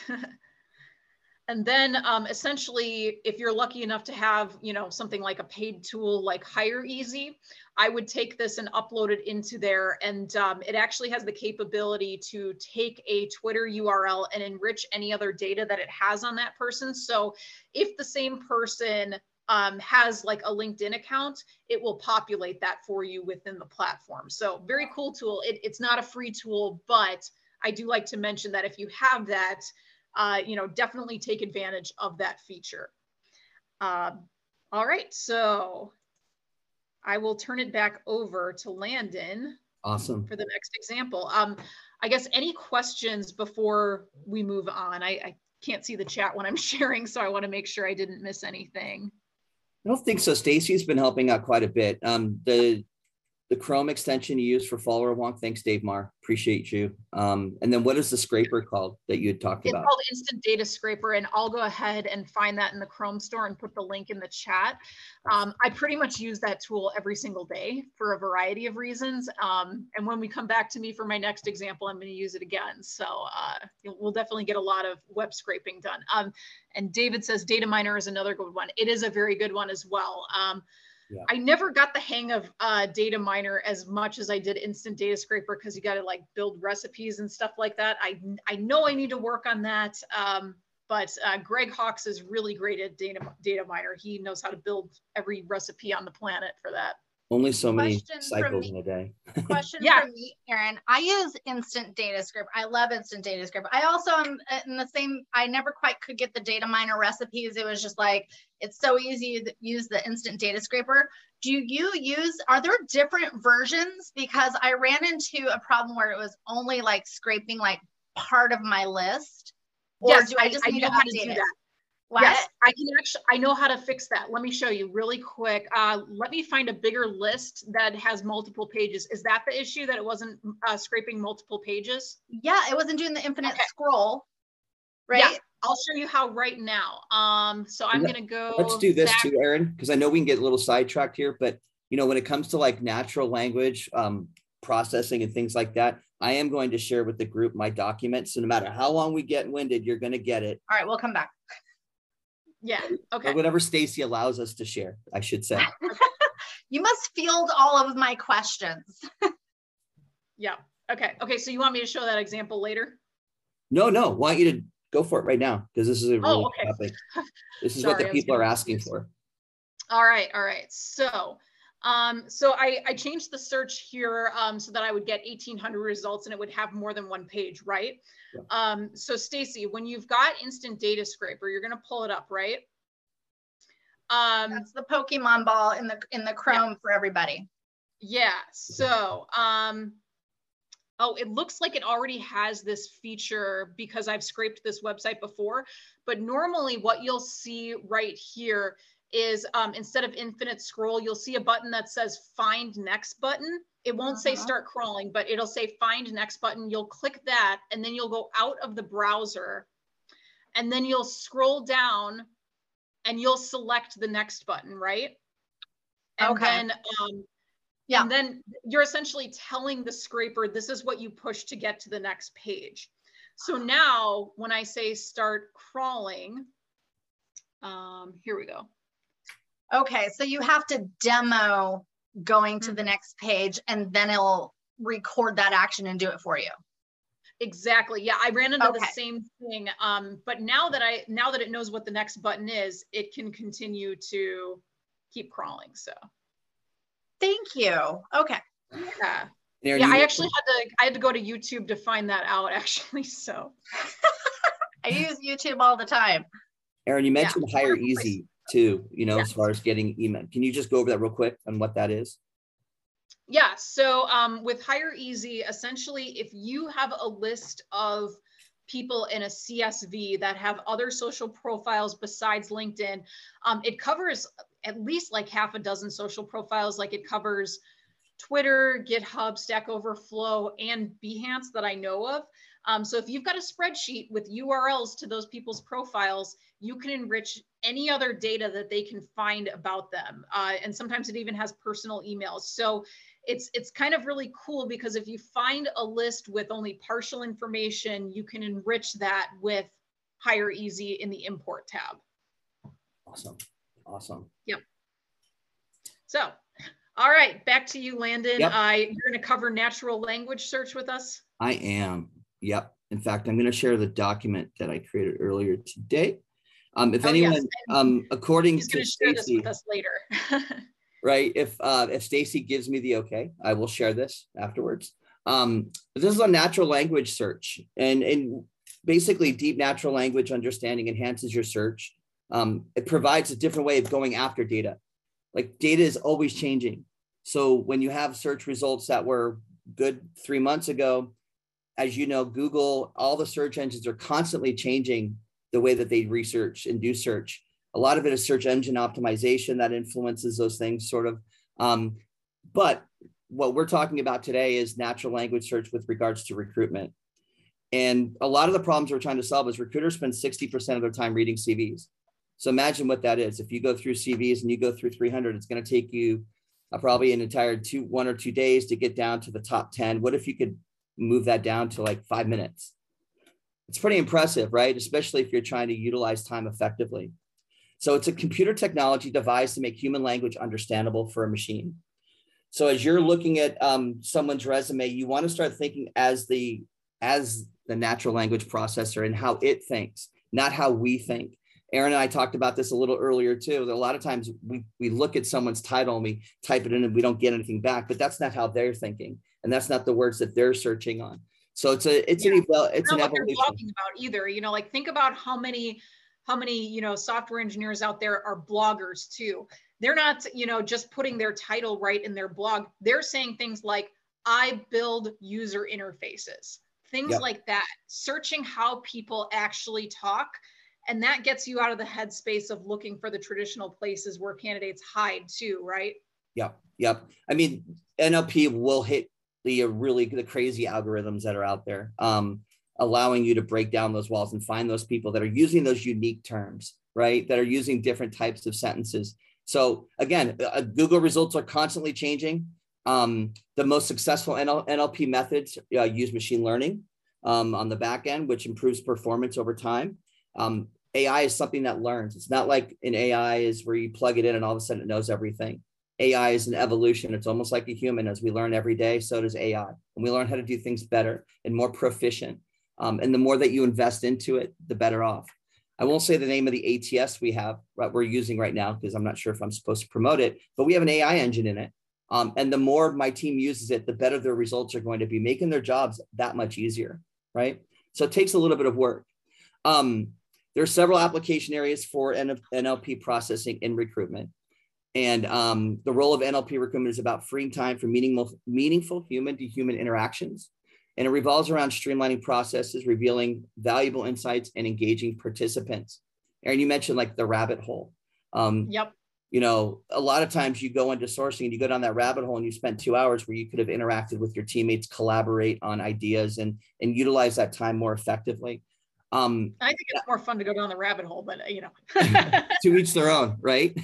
And then essentially, if you're lucky enough to have, you know, something like a paid tool like HireEZ, I would take this and upload it into there. And it actually has the capability to take a Twitter URL and enrich any other data that it has on that person. So if the same person has like a LinkedIn account, it will populate that for you within the platform. So very cool tool. It's not a free tool, but I do like to mention that if you have that, you know, definitely take advantage of that feature. All right, so I will turn it back over to Landon. Awesome. For the next example. I guess any questions before we move on? I can't see the chat when I'm sharing, so I want to make sure I didn't miss anything. I don't think so. Stacey's been helping out quite a bit. The Chrome extension you use for followerwonk. Thanks, Dave Marr. Appreciate you. And then what is the scraper called that you had talked about? It's called Instant Data Scraper, and I'll go ahead and find that in the Chrome store and put the link in the chat. I pretty much use that tool every single day for a variety of reasons. And when we come back to me for my next example, I'm going to use it again. So we'll definitely get a lot of web scraping done. And David says Data Miner is another good one. It is a very good one as well. Yeah. I never got the hang of Data Miner as much as I did Instant Data Scraper because you got to like build recipes and stuff like that. I know I need to work on that, but Greg Hawks is really great at Data Miner. He knows how to build every recipe on the planet for that. Only so many cycles in a day. Question for me, Erin. I use Instant Data Scraper. I love Instant Data Scraper. I also am in the same, I never quite could get the Data Miner recipes. It was just like, it's so easy to use the Instant Data Scraper. Do you use, are there different versions? Because I ran into a problem where it was only like scraping like part of my list. Or yes, do I just need to update it? What? Yes, I can actually, I know how to fix that. Let me show you really quick. Let me find a bigger list that has multiple pages. Is that the issue, that it wasn't scraping multiple pages? Yeah, it wasn't doing the infinite scroll, right? Yeah, I'll show you how right now. So I'm going to go. Let's do this too, Erin, because I know we can get a little sidetracked here, but you know, when it comes to like natural language processing and things like that, I am going to share with the group my documents. So no matter how long we get winded, you're going to get it. All right, we'll come back. Yeah, okay. Or whatever Stacey allows us to share, I should say. You must field all of my questions. Yeah, okay. Okay, so you want me to show that example later? No, I want you to go for it right now, because this is a really good topic. This is sorry, what the people are asking for. All right. So, I changed the search here so that I would get 1,800 results and it would have more than one page, right? Yeah. So Stacey, when you've got Instant Data Scraper, you're gonna pull it up, right? That's the Pokemon ball in the Chrome for everybody. Yeah. So, it looks like it already has this feature because I've scraped this website before. But normally, what you'll see right here is instead of infinite scroll, you'll see a button that says Find Next button. It won't say Start Crawling, but it'll say Find Next button. You'll click that, and then you'll go out of the browser, and then you'll scroll down, and you'll select the next button, right? And then, yeah. And then you're essentially telling the scraper, this is what you push to get to the next page. So now when I say start crawling, here we go. Okay, so you have to demo going to the next page and then it'll record that action and do it for you. Exactly. Yeah, I ran into the same thing. But now that it knows what the next button is, it can continue to keep crawling. So thank you. Okay. Yeah. Yeah, I actually had to go to YouTube to find that out actually. So I use YouTube all the time. Erin, you mentioned HireEZ too, as far as getting email. Can you just go over that real quick on what that is? Yeah, so with HireEZ, essentially, if you have a list of people in a CSV that have other social profiles besides LinkedIn, it covers at least like half a dozen social profiles. Like it covers Twitter, GitHub, Stack Overflow, and Behance that I know of. So if you've got a spreadsheet with URLs to those people's profiles, you can enrich any other data that they can find about them. And sometimes it even has personal emails. So it's kind of really cool because if you find a list with only partial information, you can enrich that with HireEZ in the import tab. Awesome. Yep. So, all right, back to you, Landon. Yep. You're gonna cover natural language search with us? I am, yep. In fact, I'm gonna share the document that I created earlier today. If anyone, according to Stacey, share this with us later. Right, if Stacey gives me the okay, I will share this afterwards. This is on natural language search, and basically deep natural language understanding enhances your search. It provides a different way of going after data. Like data is always changing. So when you have search results that were good 3 months ago, as you know, Google, all the search engines are constantly changing the way that they research and do search. A lot of it is search engine optimization that influences those things sort of. But what we're talking about today is natural language search with regards to recruitment. And a lot of the problems we're trying to solve is recruiters spend 60% of their time reading CVs. So imagine what that is. If you go through CVs and you go through 300, it's going to take you probably an entire one or two days to get down to the top 10. What if you could move that down to like 5 minutes? It's pretty impressive, right? Especially if you're trying to utilize time effectively. So it's a computer technology device to make human language understandable for a machine. So as you're looking at someone's resume, you want to start thinking as the natural language processor and how it thinks, not how we think. Erin and I talked about this a little earlier too. That a lot of times we look at someone's title and we type it in and we don't get anything back, but that's not how they're thinking. And that's not the words that they're searching on. So it's an evolution. They're talking about either, like think about how many, software engineers out there are bloggers too. They're not, just putting their title right in their blog. They're saying things like, I build user interfaces, things like that, searching how people actually talk. And that gets you out of the headspace of looking for the traditional places where candidates hide too, right? Yep. I mean, NLP will hit the crazy algorithms that are out there, allowing you to break down those walls and find those people that are using those unique terms, right? That are using different types of sentences. So again, Google results are constantly changing. The most successful NLP methods use machine learning on the back end, which improves performance over time. AI is something that learns. It's not like an AI is where you plug it in and all of a sudden it knows everything. AI is an evolution. It's almost like a human. As we learn every day, so does AI. And we learn how to do things better and more proficient. And the more that you invest into it, the better off. I won't say the name of the ATS we have, right, we're using right now, because I'm not sure if I'm supposed to promote it, but we have an AI engine in it. And the more my team uses it, the better their results are going to be, making their jobs that much easier, right? So it takes a little bit of work. There are several application areas for NLP processing in recruitment. And the role of NLP recruitment is about freeing time for meaningful human-to-human interactions. And it revolves around streamlining processes, revealing valuable insights, and engaging participants. Erin, you mentioned like the rabbit hole. Yep. You know, a lot of times you go into sourcing and you go down that rabbit hole and you spend 2 hours where you could have interacted with your teammates, collaborate on ideas, and utilize that time more effectively. I think it's more fun to go down the rabbit hole, but you know. To each their own, right?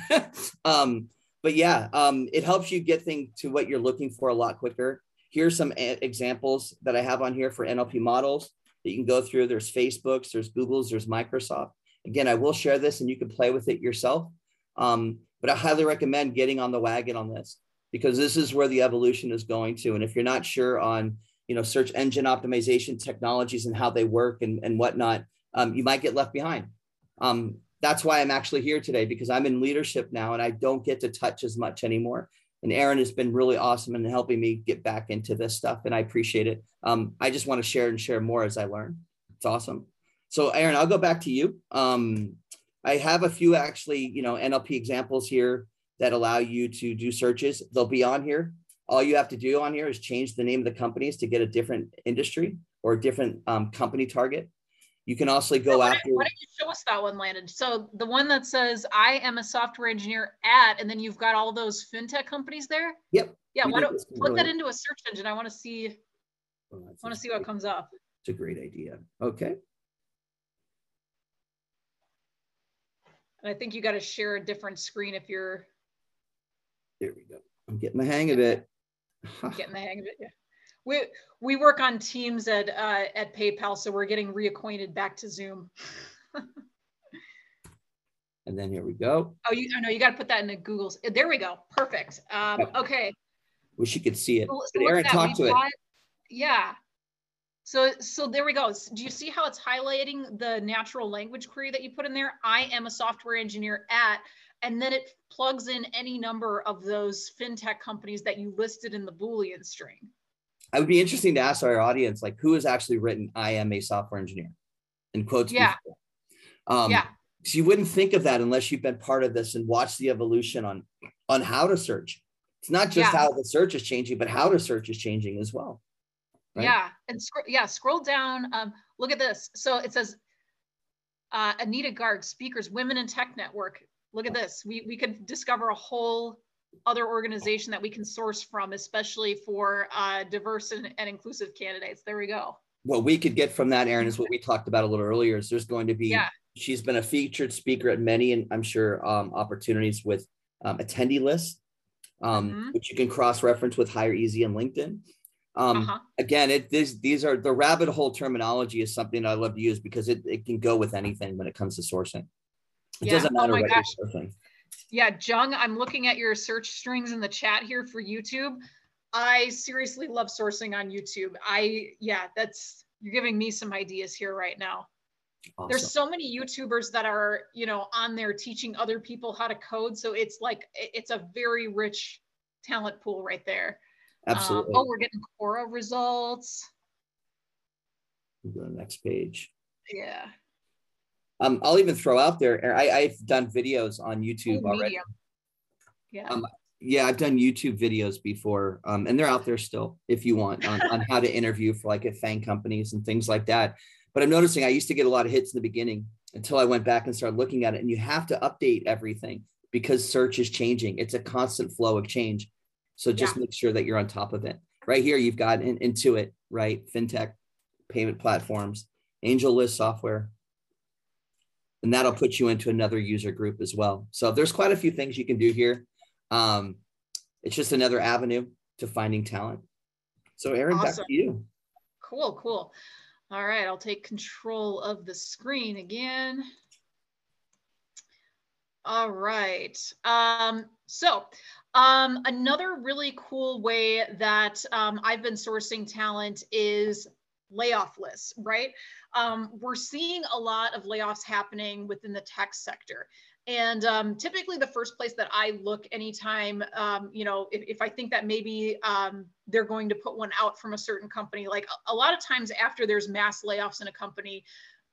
But yeah, it helps you get things to what you're looking for a lot quicker. Here's some examples that I have on here for NLP models that you can go through. There's Facebook's, there's Google's, there's Microsoft. Again, I will share this and you can play with it yourself. But I highly recommend getting on the wagon on this, because this is where the evolution is going to. And if you're not sure on, you know, search engine optimization technologies and how they work and whatnot, you might get left behind. That's why I'm actually here today, because I'm in leadership now and I don't get to touch as much anymore. And Erin has been really awesome in helping me get back into this stuff, and I appreciate it. I just want to share more as I learn. It's awesome. So Erin, I'll go back to you. I have a few actually, you know, NLP examples here that allow you to do searches. They'll be on here. All you have to do on here is change the name of the companies to get a different industry or a different company target. You can also go after. Why don't you show us that one, Landon? So the one that says, I am a software engineer at, and then you've got all those fintech companies there. Yep. Yeah. Why don't you put that into a search engine? I want to see, what comes up. It's a great idea. Okay. And I think you got to share a different screen if you're. There we go. I'm getting the hang of it. Getting the hang of it. Yeah. We work on teams at PayPal, so we're getting reacquainted back to Zoom. And then here we go. Oh, you got to put that in the Google's. There we go. Perfect. Okay. Wish you could see it. So Erin, talk to it. Yeah. So there we go. Do you see how it's highlighting the natural language query that you put in there? I am a software engineer at, and then it plugs in any number of those fintech companies that you listed in the Boolean string. It would be interesting to ask our audience, like, who has actually written, I am a software engineer, in quotes. Yeah. Yeah. So you wouldn't think of that unless you've been part of this and watched the evolution on how to search. It's not just how the search is changing, but how to search is changing as well. Right? Yeah. And scroll down. Look at this. So it says, Anita Garg, speakers, Women in Tech Network. Look at this. We could discover a whole other organization that we can source from, especially for diverse and inclusive candidates. There we go. What we could get from that, Erin, is what we talked about a little earlier, is there's going to be, she's been a featured speaker at many, and I'm sure opportunities with attendee lists, which you can cross-reference with HireEZ and LinkedIn. Again, these are, the rabbit hole terminology is something that I love to use, because it can go with anything when it comes to sourcing. It doesn't matter what you're sourcing. Yeah, Jung, I'm looking at your search strings in the chat here for YouTube. I seriously love sourcing on YouTube. You're giving me some ideas here right now. Awesome. There's so many YouTubers that are, you know, on there teaching other people how to code. So it's like, it's a very rich talent pool right there. Absolutely. We're getting Quora results. We'll go to the next page. Yeah. I'll even throw out there, I've done videos on YouTube already. Yeah. Yeah, I've done YouTube videos before, and they're out there still, if you want, on how to interview for like at FAANG companies and things like that. But I'm noticing I used to get a lot of hits in the beginning until I went back and started looking at it. And you have to update everything because search is changing. It's a constant flow of change. So just make sure that you're on top of it. Right here, you've got Intuit, right? Fintech, payment platforms, angel list software. And that'll put you into another user group as well. So there's quite a few things you can do here. It's just another avenue to finding talent. So Erin, awesome. Back to you. Cool. All right, I'll take control of the screen again. All right. Another really cool way that I've been sourcing talent is layoff lists, right? We're seeing a lot of layoffs happening within the tech sector. And typically the first place that I look anytime, you know, if I think that maybe they're going to put one out from a certain company, like a lot of times after there's mass layoffs in a company,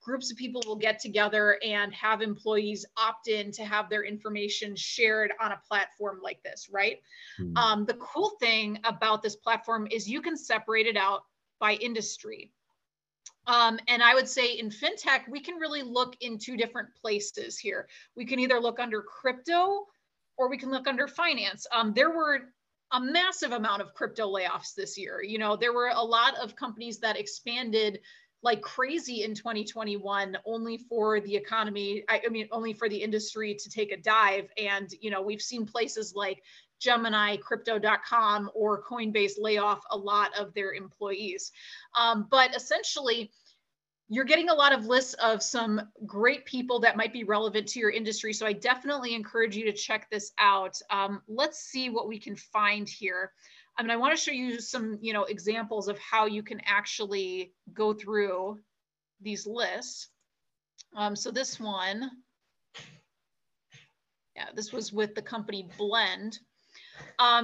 groups of people will get together and have employees opt in to have their information shared on a platform like this, right? Mm-hmm. The cool thing about this platform is you can separate it out by industry. And I would say in fintech, we can really look in two different places here. We can either look under crypto or we can look under finance. There were a massive amount of crypto layoffs this year. You know, there were a lot of companies that expanded like crazy in 2021, only for the economy, I mean, only for the industry to take a dive. And, you know, we've seen places like Gemini, Crypto.com, or Coinbase lay off a lot of their employees. But essentially, you're getting a lot of lists of some great people that might be relevant to your industry. So I definitely encourage you to check this out. Let's see what we can find here. I mean, I want to show you some, you know, examples of how you can actually go through these lists. So this one, yeah, this was with the company Blend.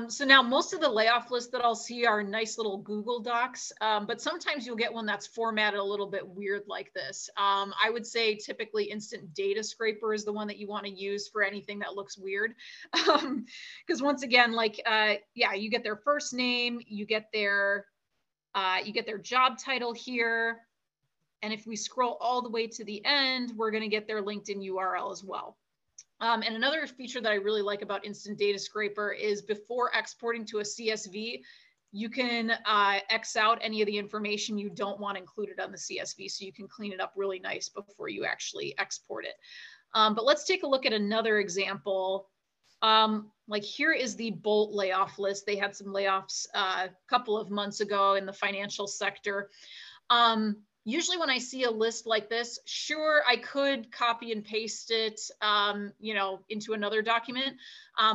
So now most of the layoff lists that I'll see are nice little Google Docs, but sometimes you'll get one that's formatted a little bit weird like this. I would say typically Instant Data Scraper is the one that you want to use for anything that looks weird. Because once again, like, yeah, you get their first name, you get their job title here. And if we scroll all the way to the end, we're going to get their LinkedIn URL as well. And another feature that I really like about Instant Data Scraper is before exporting to a CSV, you can X out any of the information you don't want included on the CSV, so you can clean it up really nice before you actually export it. But let's take a look at another example. Like here is the Bolt layoff list. They had some layoffs a couple of months ago in the financial sector. Usually when I see a list like this, sure, I could copy and paste it, you know, into another document.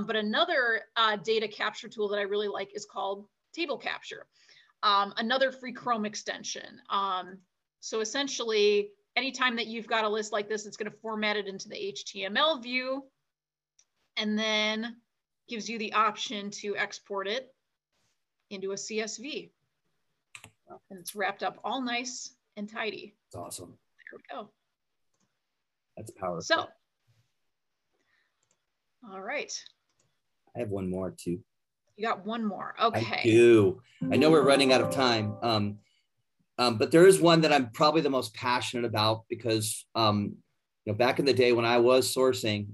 But another data capture tool that I really like is called Table Capture, another free Chrome extension. So essentially, anytime that you've got a list like this, it's going to format it into the HTML view and then gives you the option to export it into a CSV. And it's wrapped up all nice and tidy. It's awesome. There we go. That's powerful. So, all right. I have one more too. You got one more. Okay. I do. I know we're running out of time, but there is one that I'm probably the most passionate about because you know, back in the day when I was sourcing,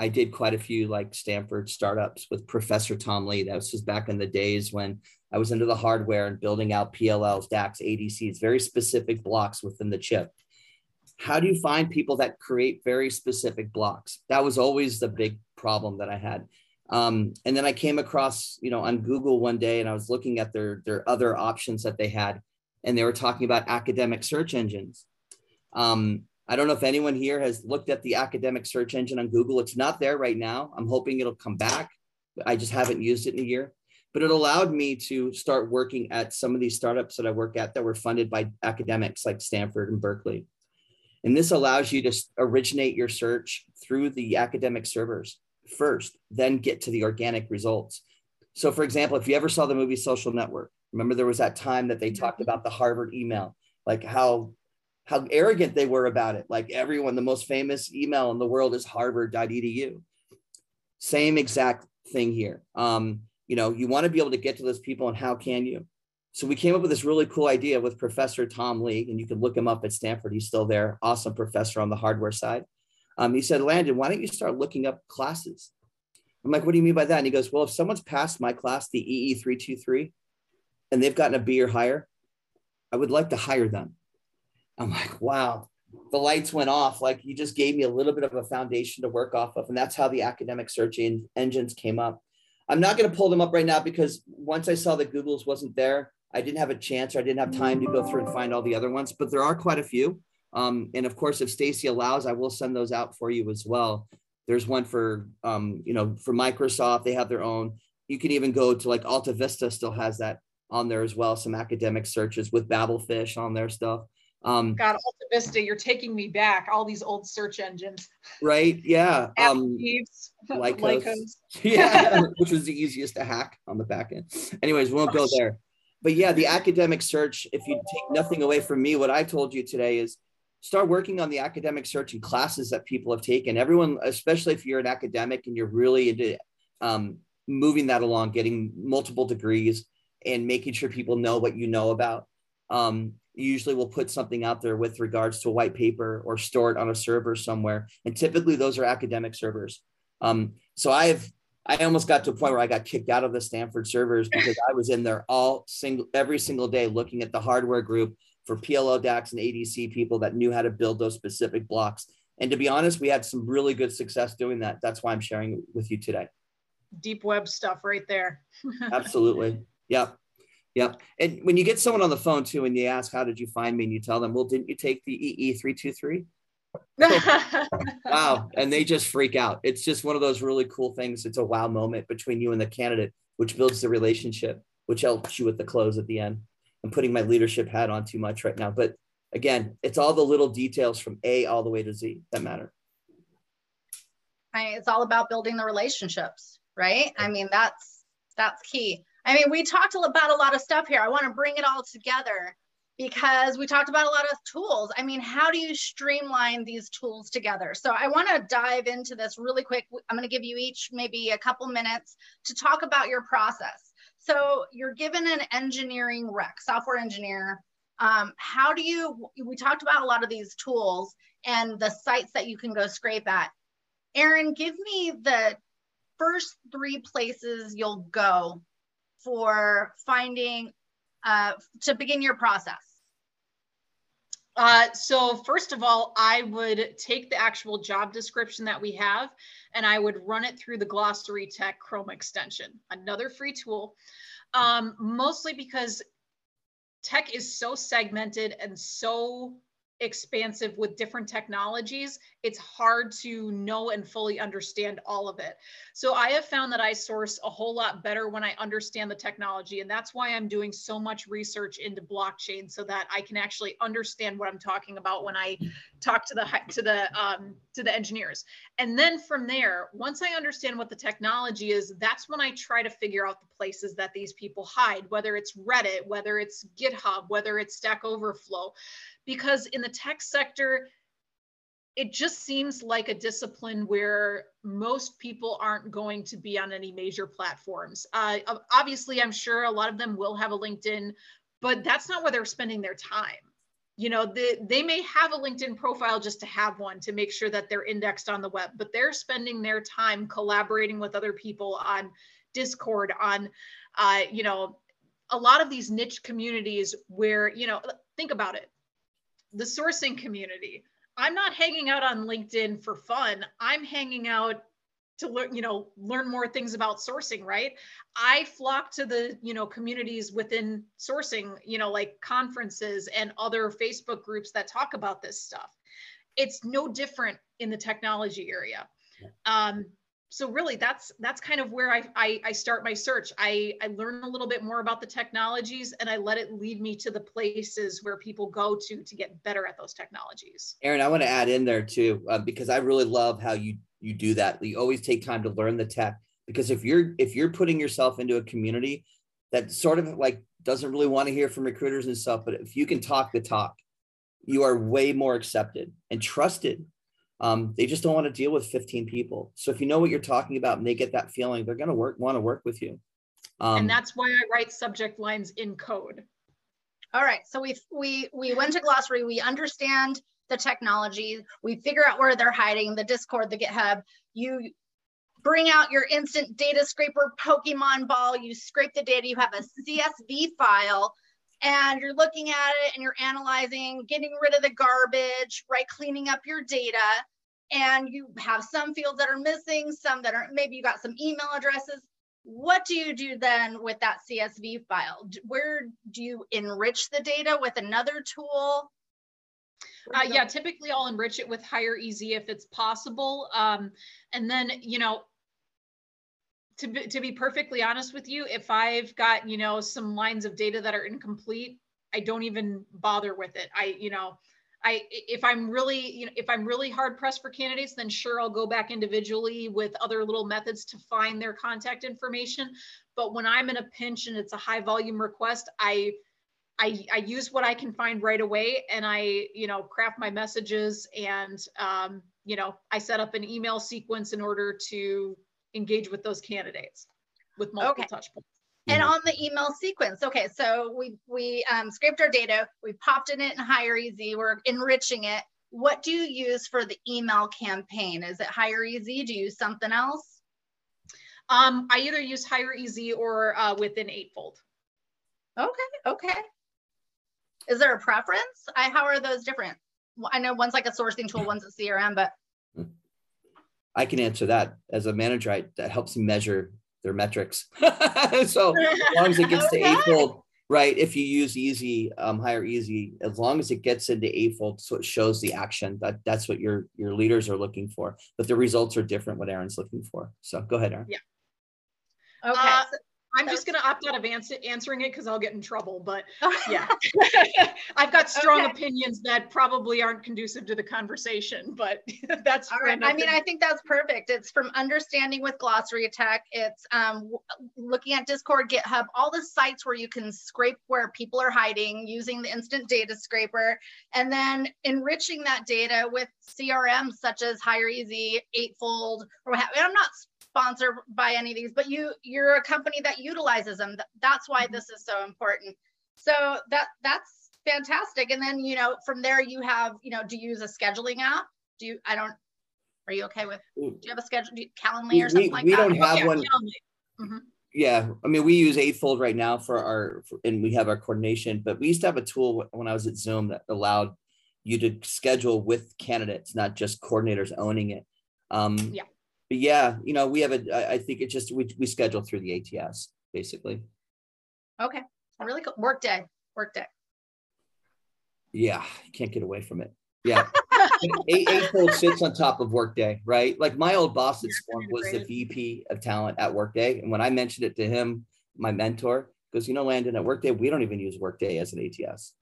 I did quite a few like Stanford startups with Professor Tom Lee. That was just back in the days when I was into the hardware and building out PLLs, DACs, ADCs, very specific blocks within the chip. How do you find people that create very specific blocks? That was always the big problem that I had. And then I came across, you know, on Google one day and I was looking at their other options that they had, and they were talking about academic search engines. I don't know if anyone here has looked at the academic search engine on Google. It's not there right now. I'm hoping it'll come back. I just haven't used it in a year. But it allowed me to start working at some of these startups that I work at that were funded by academics like Stanford and Berkeley. And this allows you to originate your search through the academic servers first, then get to the organic results. So for example, if you ever saw the movie Social Network, remember there was that time that they talked about the Harvard email, like how arrogant they were about it. Like everyone, the most famous email in the world is harvard.edu. Same exact thing here. You know, you want to be able to get to those people, and how can you? So we came up with this really cool idea with Professor Tom Lee, and you can look him up at Stanford. He's still there. Awesome professor on the hardware side. He said, Landon, why don't you start looking up classes? I'm like, what do you mean by that? And he goes, well, if someone's passed my class, the EE323, and they've gotten a B or higher, I would like to hire them. I'm like, wow, the lights went off. Like you just gave me a little bit of a foundation to work off of. And that's how the academic search engines came up. I'm not going to pull them up right now because once I saw that Google's wasn't there, I didn't have a chance or I didn't have time to go through and find all the other ones, but there are quite a few. And of course, if Stacey allows, I will send those out for you as well. There's one for, you know, for Microsoft, they have their own. You can even go to like AltaVista still has that on there as well, some academic searches with Babelfish on their stuff. God, AltaVista, you're taking me back. All these old search engines. Right, yeah. Lycos. Yeah, which was the easiest to hack on the back end. Anyways, we won't go there. But yeah, the academic search, if you take nothing away from me, what I told you today is start working on the academic search and classes that people have taken. Everyone, especially if you're an academic and you're really into moving that along, getting multiple degrees and making sure people know what you know about. Usually we'll put something out there with regards to a white paper or store it on a server somewhere. And typically those are academic servers. So I almost got to a point where I got kicked out of the Stanford servers because I was in there every single day looking at the hardware group for PLO DACs and ADC people that knew how to build those specific blocks. And to be honest, we had some really good success doing that. That's why I'm sharing it with you today. Deep web stuff right there. Absolutely. Yep. Yep. And when you get someone on the phone too, and you ask, how did you find me? And you tell them, well, didn't you take the EE323? Wow. And they just freak out. It's just one of those really cool things. It's a wow moment between you and the candidate, which builds the relationship, which helps you with the close at the end. I'm putting my leadership hat on too much right now. But again, it's all the little details from A all the way to Z that matter. It's all about building the relationships, right? I mean, that's key. I mean, we talked about a lot of stuff here. I want to bring it all together because we talked about a lot of tools. I mean, how do you streamline these tools together? So I want to dive into this really quick. I'm going to give you each maybe a couple minutes to talk about your process. So you're given an engineering rec, software engineer. How do you, we talked about a lot of these tools and the sites that you can go scrape at. Erin, give me the first three places you'll go for finding, to begin your process. So first of all, I would take the actual job description that we have and I would run it through the Glossary Tech Chrome extension, another free tool, mostly because tech is so segmented and so expansive with different technologies, it's hard to know and fully understand all of it. So I have found that I source a whole lot better when I understand the technology. And that's why I'm doing so much research into blockchain so that I can actually understand what I'm talking about when I talk to the engineers. And then from there, once I understand what the technology is, that's when I try to figure out the places that these people hide, whether it's Reddit, whether it's GitHub, whether it's Stack Overflow. Because in the tech sector, it just seems like a discipline where most people aren't going to be on any major platforms. Obviously, I'm sure a lot of them will have a LinkedIn, but that's not where they're spending their time. You know, they may have a LinkedIn profile just to have one to make sure that they're indexed on the web, but they're spending their time collaborating with other people on Discord, on, you know, a lot of these niche communities where, you know, think about it. The sourcing community. I'm not hanging out on LinkedIn for fun. I'm hanging out to learn, you know, learn more things about sourcing, right? I flock to the, you know, communities within sourcing, you know, like conferences and other Facebook groups that talk about this stuff. It's no different in the technology area. So really that's kind of where I start my search. I learn a little bit more about the technologies and I let it lead me to the places where people go to get better at those technologies. Erin, I want to add in there too, because I really love how you do that. You always take time to learn the tech, because if you're putting yourself into a community that sort of like doesn't really want to hear from recruiters and stuff, but if you can talk the talk, you are way more accepted and trusted. They just don't want to deal with 15 people. So if you know what you're talking about and they get that feeling, they're going to want to work with you. And that's why I write subject lines in code. All right. So we went to Glossary. We understand the technology. We figure out where they're hiding, the Discord, the GitHub. You bring out your instant data scraper Pokemon ball. You scrape the data. You have a CSV file. And you're looking at it and you're analyzing, getting rid of the garbage, right? Cleaning up your data. And you have some fields that are missing, some that are, maybe you got some email addresses. What do you do then with that CSV file? Where do you enrich the data with another tool? Yeah, typically I'll enrich it with HireEZ if it's possible. And then, you know, To be perfectly honest with you, if I've got, you know, some lines of data that are incomplete, I don't even bother with it. If I'm really hard pressed for candidates, then sure, I'll go back individually with other little methods to find their contact information. But when I'm in a pinch and it's a high volume request, I use what I can find right away, and I, you know, craft my messages, and you know, I set up an email sequence in order to engage with those candidates with multiple touch points. And on the email sequence, okay, so we scraped our data, we popped it in HireEZ, we're enriching it. What do you use for the email campaign? Is it HireEZ? Do you use something else? I either use HireEZ or within Eightfold. Okay, okay. Is there a preference? How are those different? I know one's like a sourcing tool, one's a CRM, but. I can answer that. As a manager, that helps me measure their metrics. So as long as it gets to Eightfold, right? If you use easy, HireEZ, as long as it gets into Eightfold, so it shows the action, that's what your leaders are looking for. But the results are different, what Erin's looking for. So go ahead, Erin. Yeah. Okay. I'm just going to opt out of answering it because I'll get in trouble, but yeah. I've got strong opinions that probably aren't conducive to the conversation, but that's all right. I mean, I think that's perfect. It's from understanding with Glossary Tech. It's looking at Discord, GitHub, all the sites where you can scrape where people are hiding using the Instant Data Scraper, and then enriching that data with CRMs such as HireEZ, Eightfold, or what have you. I'm not sponsored by any of these, but you're a company that utilizes them. That's why this is so important. So that's fantastic. And then, you know, from there you have, you know, do you use a scheduling app? Are you okay with, do you have a schedule, Calendly or something like that? We don't have one. Mm-hmm. Yeah. I mean, we use Eightfold right now and we have our coordination, but we used to have a tool when I was at Zoom that allowed you to schedule with candidates, not just coordinators owning it. Yeah. But yeah, you know, we have I think it's just, we schedule through the ATS, basically. Okay, really cool. Workday. Yeah, you can't get away from it. Yeah, Eightfold sits on top of Workday, right? Like my old boss at Swarm was the VP of talent at Workday. And when I mentioned it to him, my mentor goes, you know, Landon, at Workday, we don't even use Workday as an ATS.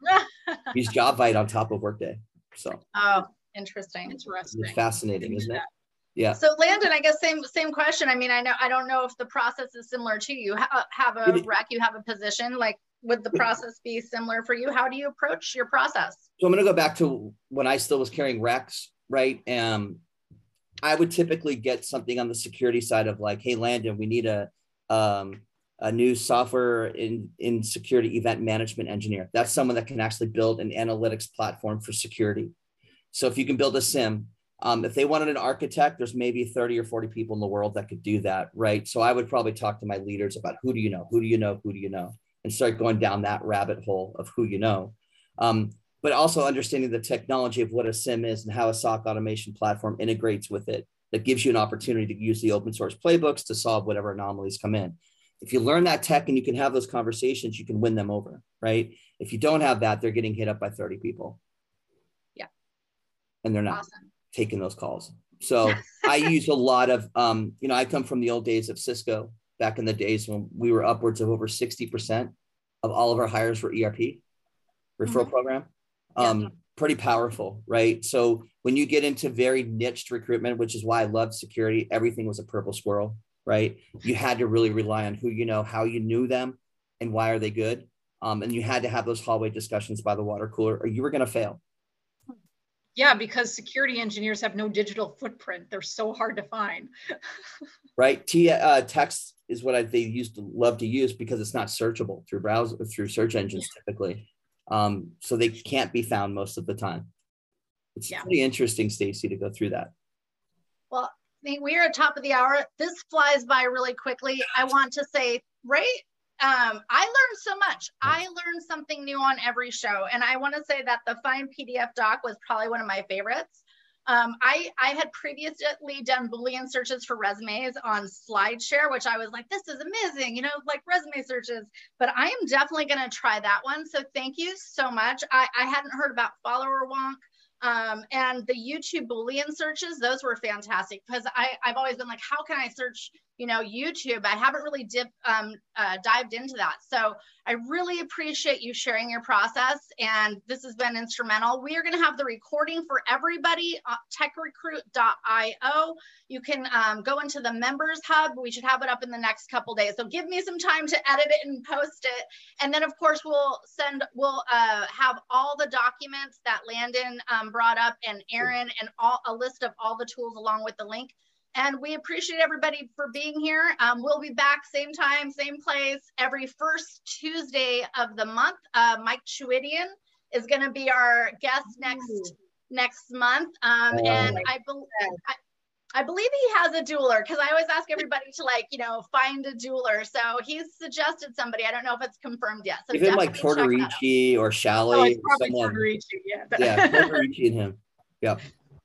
We use JobVite on top of Workday, so. Oh, interesting. It's fascinating, isn't it? Yeah. So Landon, I guess same question. I mean, I don't know if the process is similar to you. Have a rec, you have a position, like would the process be similar for you? How do you approach your process? So I'm going to go back to when I still was carrying recs, right? I would typically get something on the security side of like, hey, Landon, we need a new software in security event management engineer. That's someone that can actually build an analytics platform for security. So if you can build a SIEM, if they wanted an architect, there's maybe 30 or 40 people in the world that could do that, right? So I would probably talk to my leaders about who do you know, and start going down that rabbit hole of who you know. But also understanding the technology of what a SIEM is and how a SOC automation platform integrates with it. That gives you an opportunity to use the open source playbooks to solve whatever anomalies come in. If you learn that tech and you can have those conversations, you can win them over, right? If you don't have that, they're getting hit up by 30 people. Yeah. And they're not. Awesome. Taking those calls. So I use a lot of, you know, I come from the old days of Cisco, back in the days when we were upwards of over 60% of all of our hires were ERP, referral program. Pretty powerful, right? So when you get into very niched recruitment, which is why I love security, everything was a purple squirrel, right? You had to really rely on who you know, how you knew them, and why are they good? And you had to have those hallway discussions by the water cooler, or you were going to fail. Yeah, because security engineers have no digital footprint. They're so hard to find. Right, text is what they love to use because it's not searchable through search engines typically. So they can't be found most of the time. It's pretty interesting, Stacey, to go through that. Well, I mean, we're at top of the hour. This flies by really quickly. I want to say, right? I learned so much. I learned something new on every show. And I want to say that the Find PDF doc was probably one of my favorites. I had previously done Boolean searches for resumes on SlideShare, which I was like, this is amazing, you know, like resume searches. But I am definitely going to try that one. So thank you so much. I hadn't heard about Follower Wonk. And the YouTube Boolean searches, those were fantastic because I've always been like, how can I search you know, YouTube. I haven't really dived into that. So I really appreciate you sharing your process, and this has been instrumental. We are going to have the recording for everybody at techrecruit.io. You can go into the members hub. We should have it up in the next couple days. So give me some time to edit it and post it. And then of course we'll have all the documents that Landon brought up, and Erin, and a list of all the tools along with the link. And we appreciate everybody for being here. We'll be back same time, same place, every first Tuesday of the month. Mike Chuidian is gonna be our guest next month. And I believe he has a dueler, because I always ask everybody to, like, you know, find a dueler. So he's suggested somebody. I don't know if it's confirmed yet. So even like Tortorici or Chalet. Oh, someone. Tortorici, yeah. Yeah, Tortorici and him, yeah.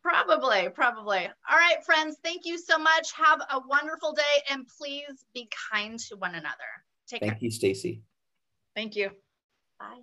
Probably. All right, friends, thank you so much. Have a wonderful day, and please be kind to one another. Take care. Thank you, Stacey. Thank you. Bye.